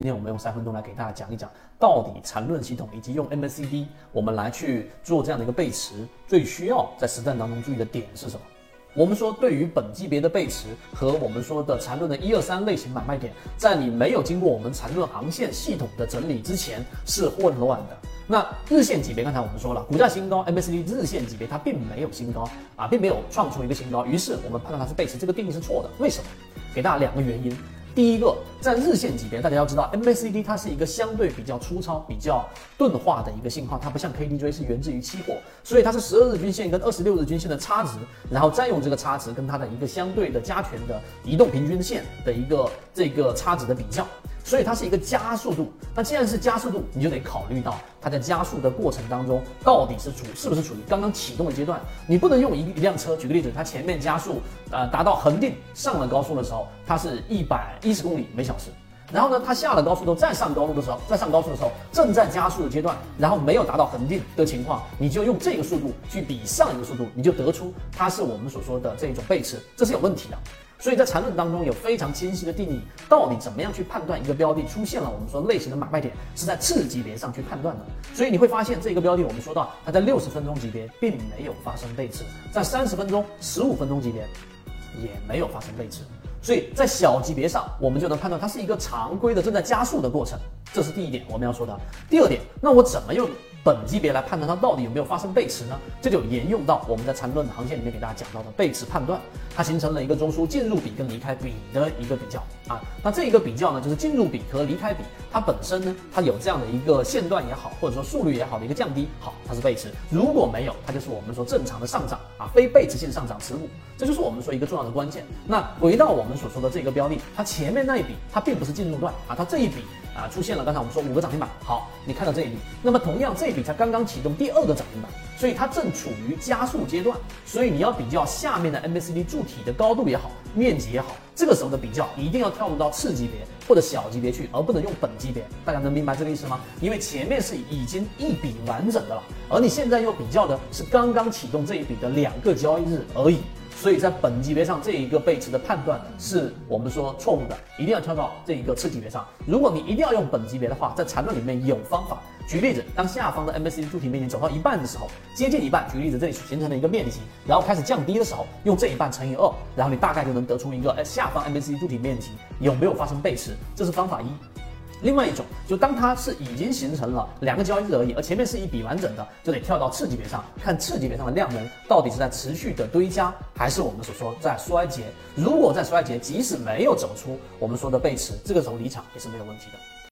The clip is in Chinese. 今天我们用3分钟来给大家讲一讲，到底缠论系统以及用 MSCD 我们来去做这样的一个背驰，最需要在实战当中注意的点是什么？我们说对于本级别的背驰和我们说的缠论的1、2、3类型买卖点，在你没有经过我们缠论航线系统的整理之前是混乱的。那日线级别刚才我们说了，股价新高 ，MSCD 日线级别它并没有新高啊，并没有创出一个新高，于是我们判断它是背驰，这个定义是错的。为什么？给大家两个原因。 第一个，在日线级别，大家要知道 ，MACD 它是一个相对比较粗糙、比较钝化的一个信号，它不像 KDJ 是源自于期货，所以它是12日均线跟26日均线的差值，然后再用这个差值跟它的一个相对的加权的移动平均线的一个这个差值的比较，所以它是一个加速度。那既然是加速度，你就得考虑到它在加速的过程当中，到底是不是处于刚刚启动的阶段，你不能用一辆车，举个例子，它前面加速达到恒定上了高速的时候，它是110公里/小时，然后呢，它下了高速之后再上高速的时候，正在加速的阶段，然后没有达到恒定的情况，你就用这个速度去比上一个速度，你就得出它是我们所说的这种背驰，这是有问题的。所以在缠论当中有非常清晰的定义，到底怎么样去判断一个标的出现了我们说类型的买卖点，是在次级别上去判断的。所以你会发现这个标的，我们说到它在60分钟级别并没有发生背驰，在30分钟、15分钟级别也没有发生背驰。 所以在小级别上，我们就能判断它是一个常规的正在加速的过程，这是第一点我们要说的。第二点，那我怎么用本级别来判断它到底有没有发生背驰呢？这就沿用到我们在缠论航线里面给大家讲到的背驰判断，它形成了一个中枢进入比跟离开比的一个比较啊。那这一个比较呢，就是进入比和离开比，它本身呢，它有这样的一个线段也好，或者说速率也好的一个降低，好，它是背驰；如果没有，它就是我们说正常的上涨啊，非背驰性上涨持股，这就是我们说一个重要的关键。那回到我们 所说的这个标的，它前面那一笔它并不是进入段啊，它这一笔啊出现了，刚才我们说5个涨停板，好，你看到这一笔，那么同样这一笔才刚刚启动第2个涨停板，所以它正处于加速阶段，所以你要比较下面的 MSCD 柱体的高度也好，面积也好，这个时候的比较一定要跳入到次级别或者小级别去，而不能用本级别，大家能明白这个意思吗？因为前面是已经一笔完整的了，而你现在又比较的是刚刚启动这一笔的2个交易日而已。 所以在本级别上，这一个背驰的判断是我们说错误的，一定要跳到这一个次级别上。如果你一定要用本级别的话，在缠论里面有方法。举例子，当下方的 MSCD 柱体面积走到一半的时候，接近一半，举例子，这里形成了一个面积，然后开始降低的时候，用这一半乘以2，然后你大概就能得出一个，下方 MSCD 柱体面积有没有发生背驰，这是方法一。 另外一种，就当它是已经形成了2个交易日而已，而前面是一笔完整的，就得跳到次级别上，看次级别上的量能到底是在持续的堆加，还是我们所说在衰竭。如果在衰竭，即使没有走出我们说的背驰，这个时候离场也是没有问题的。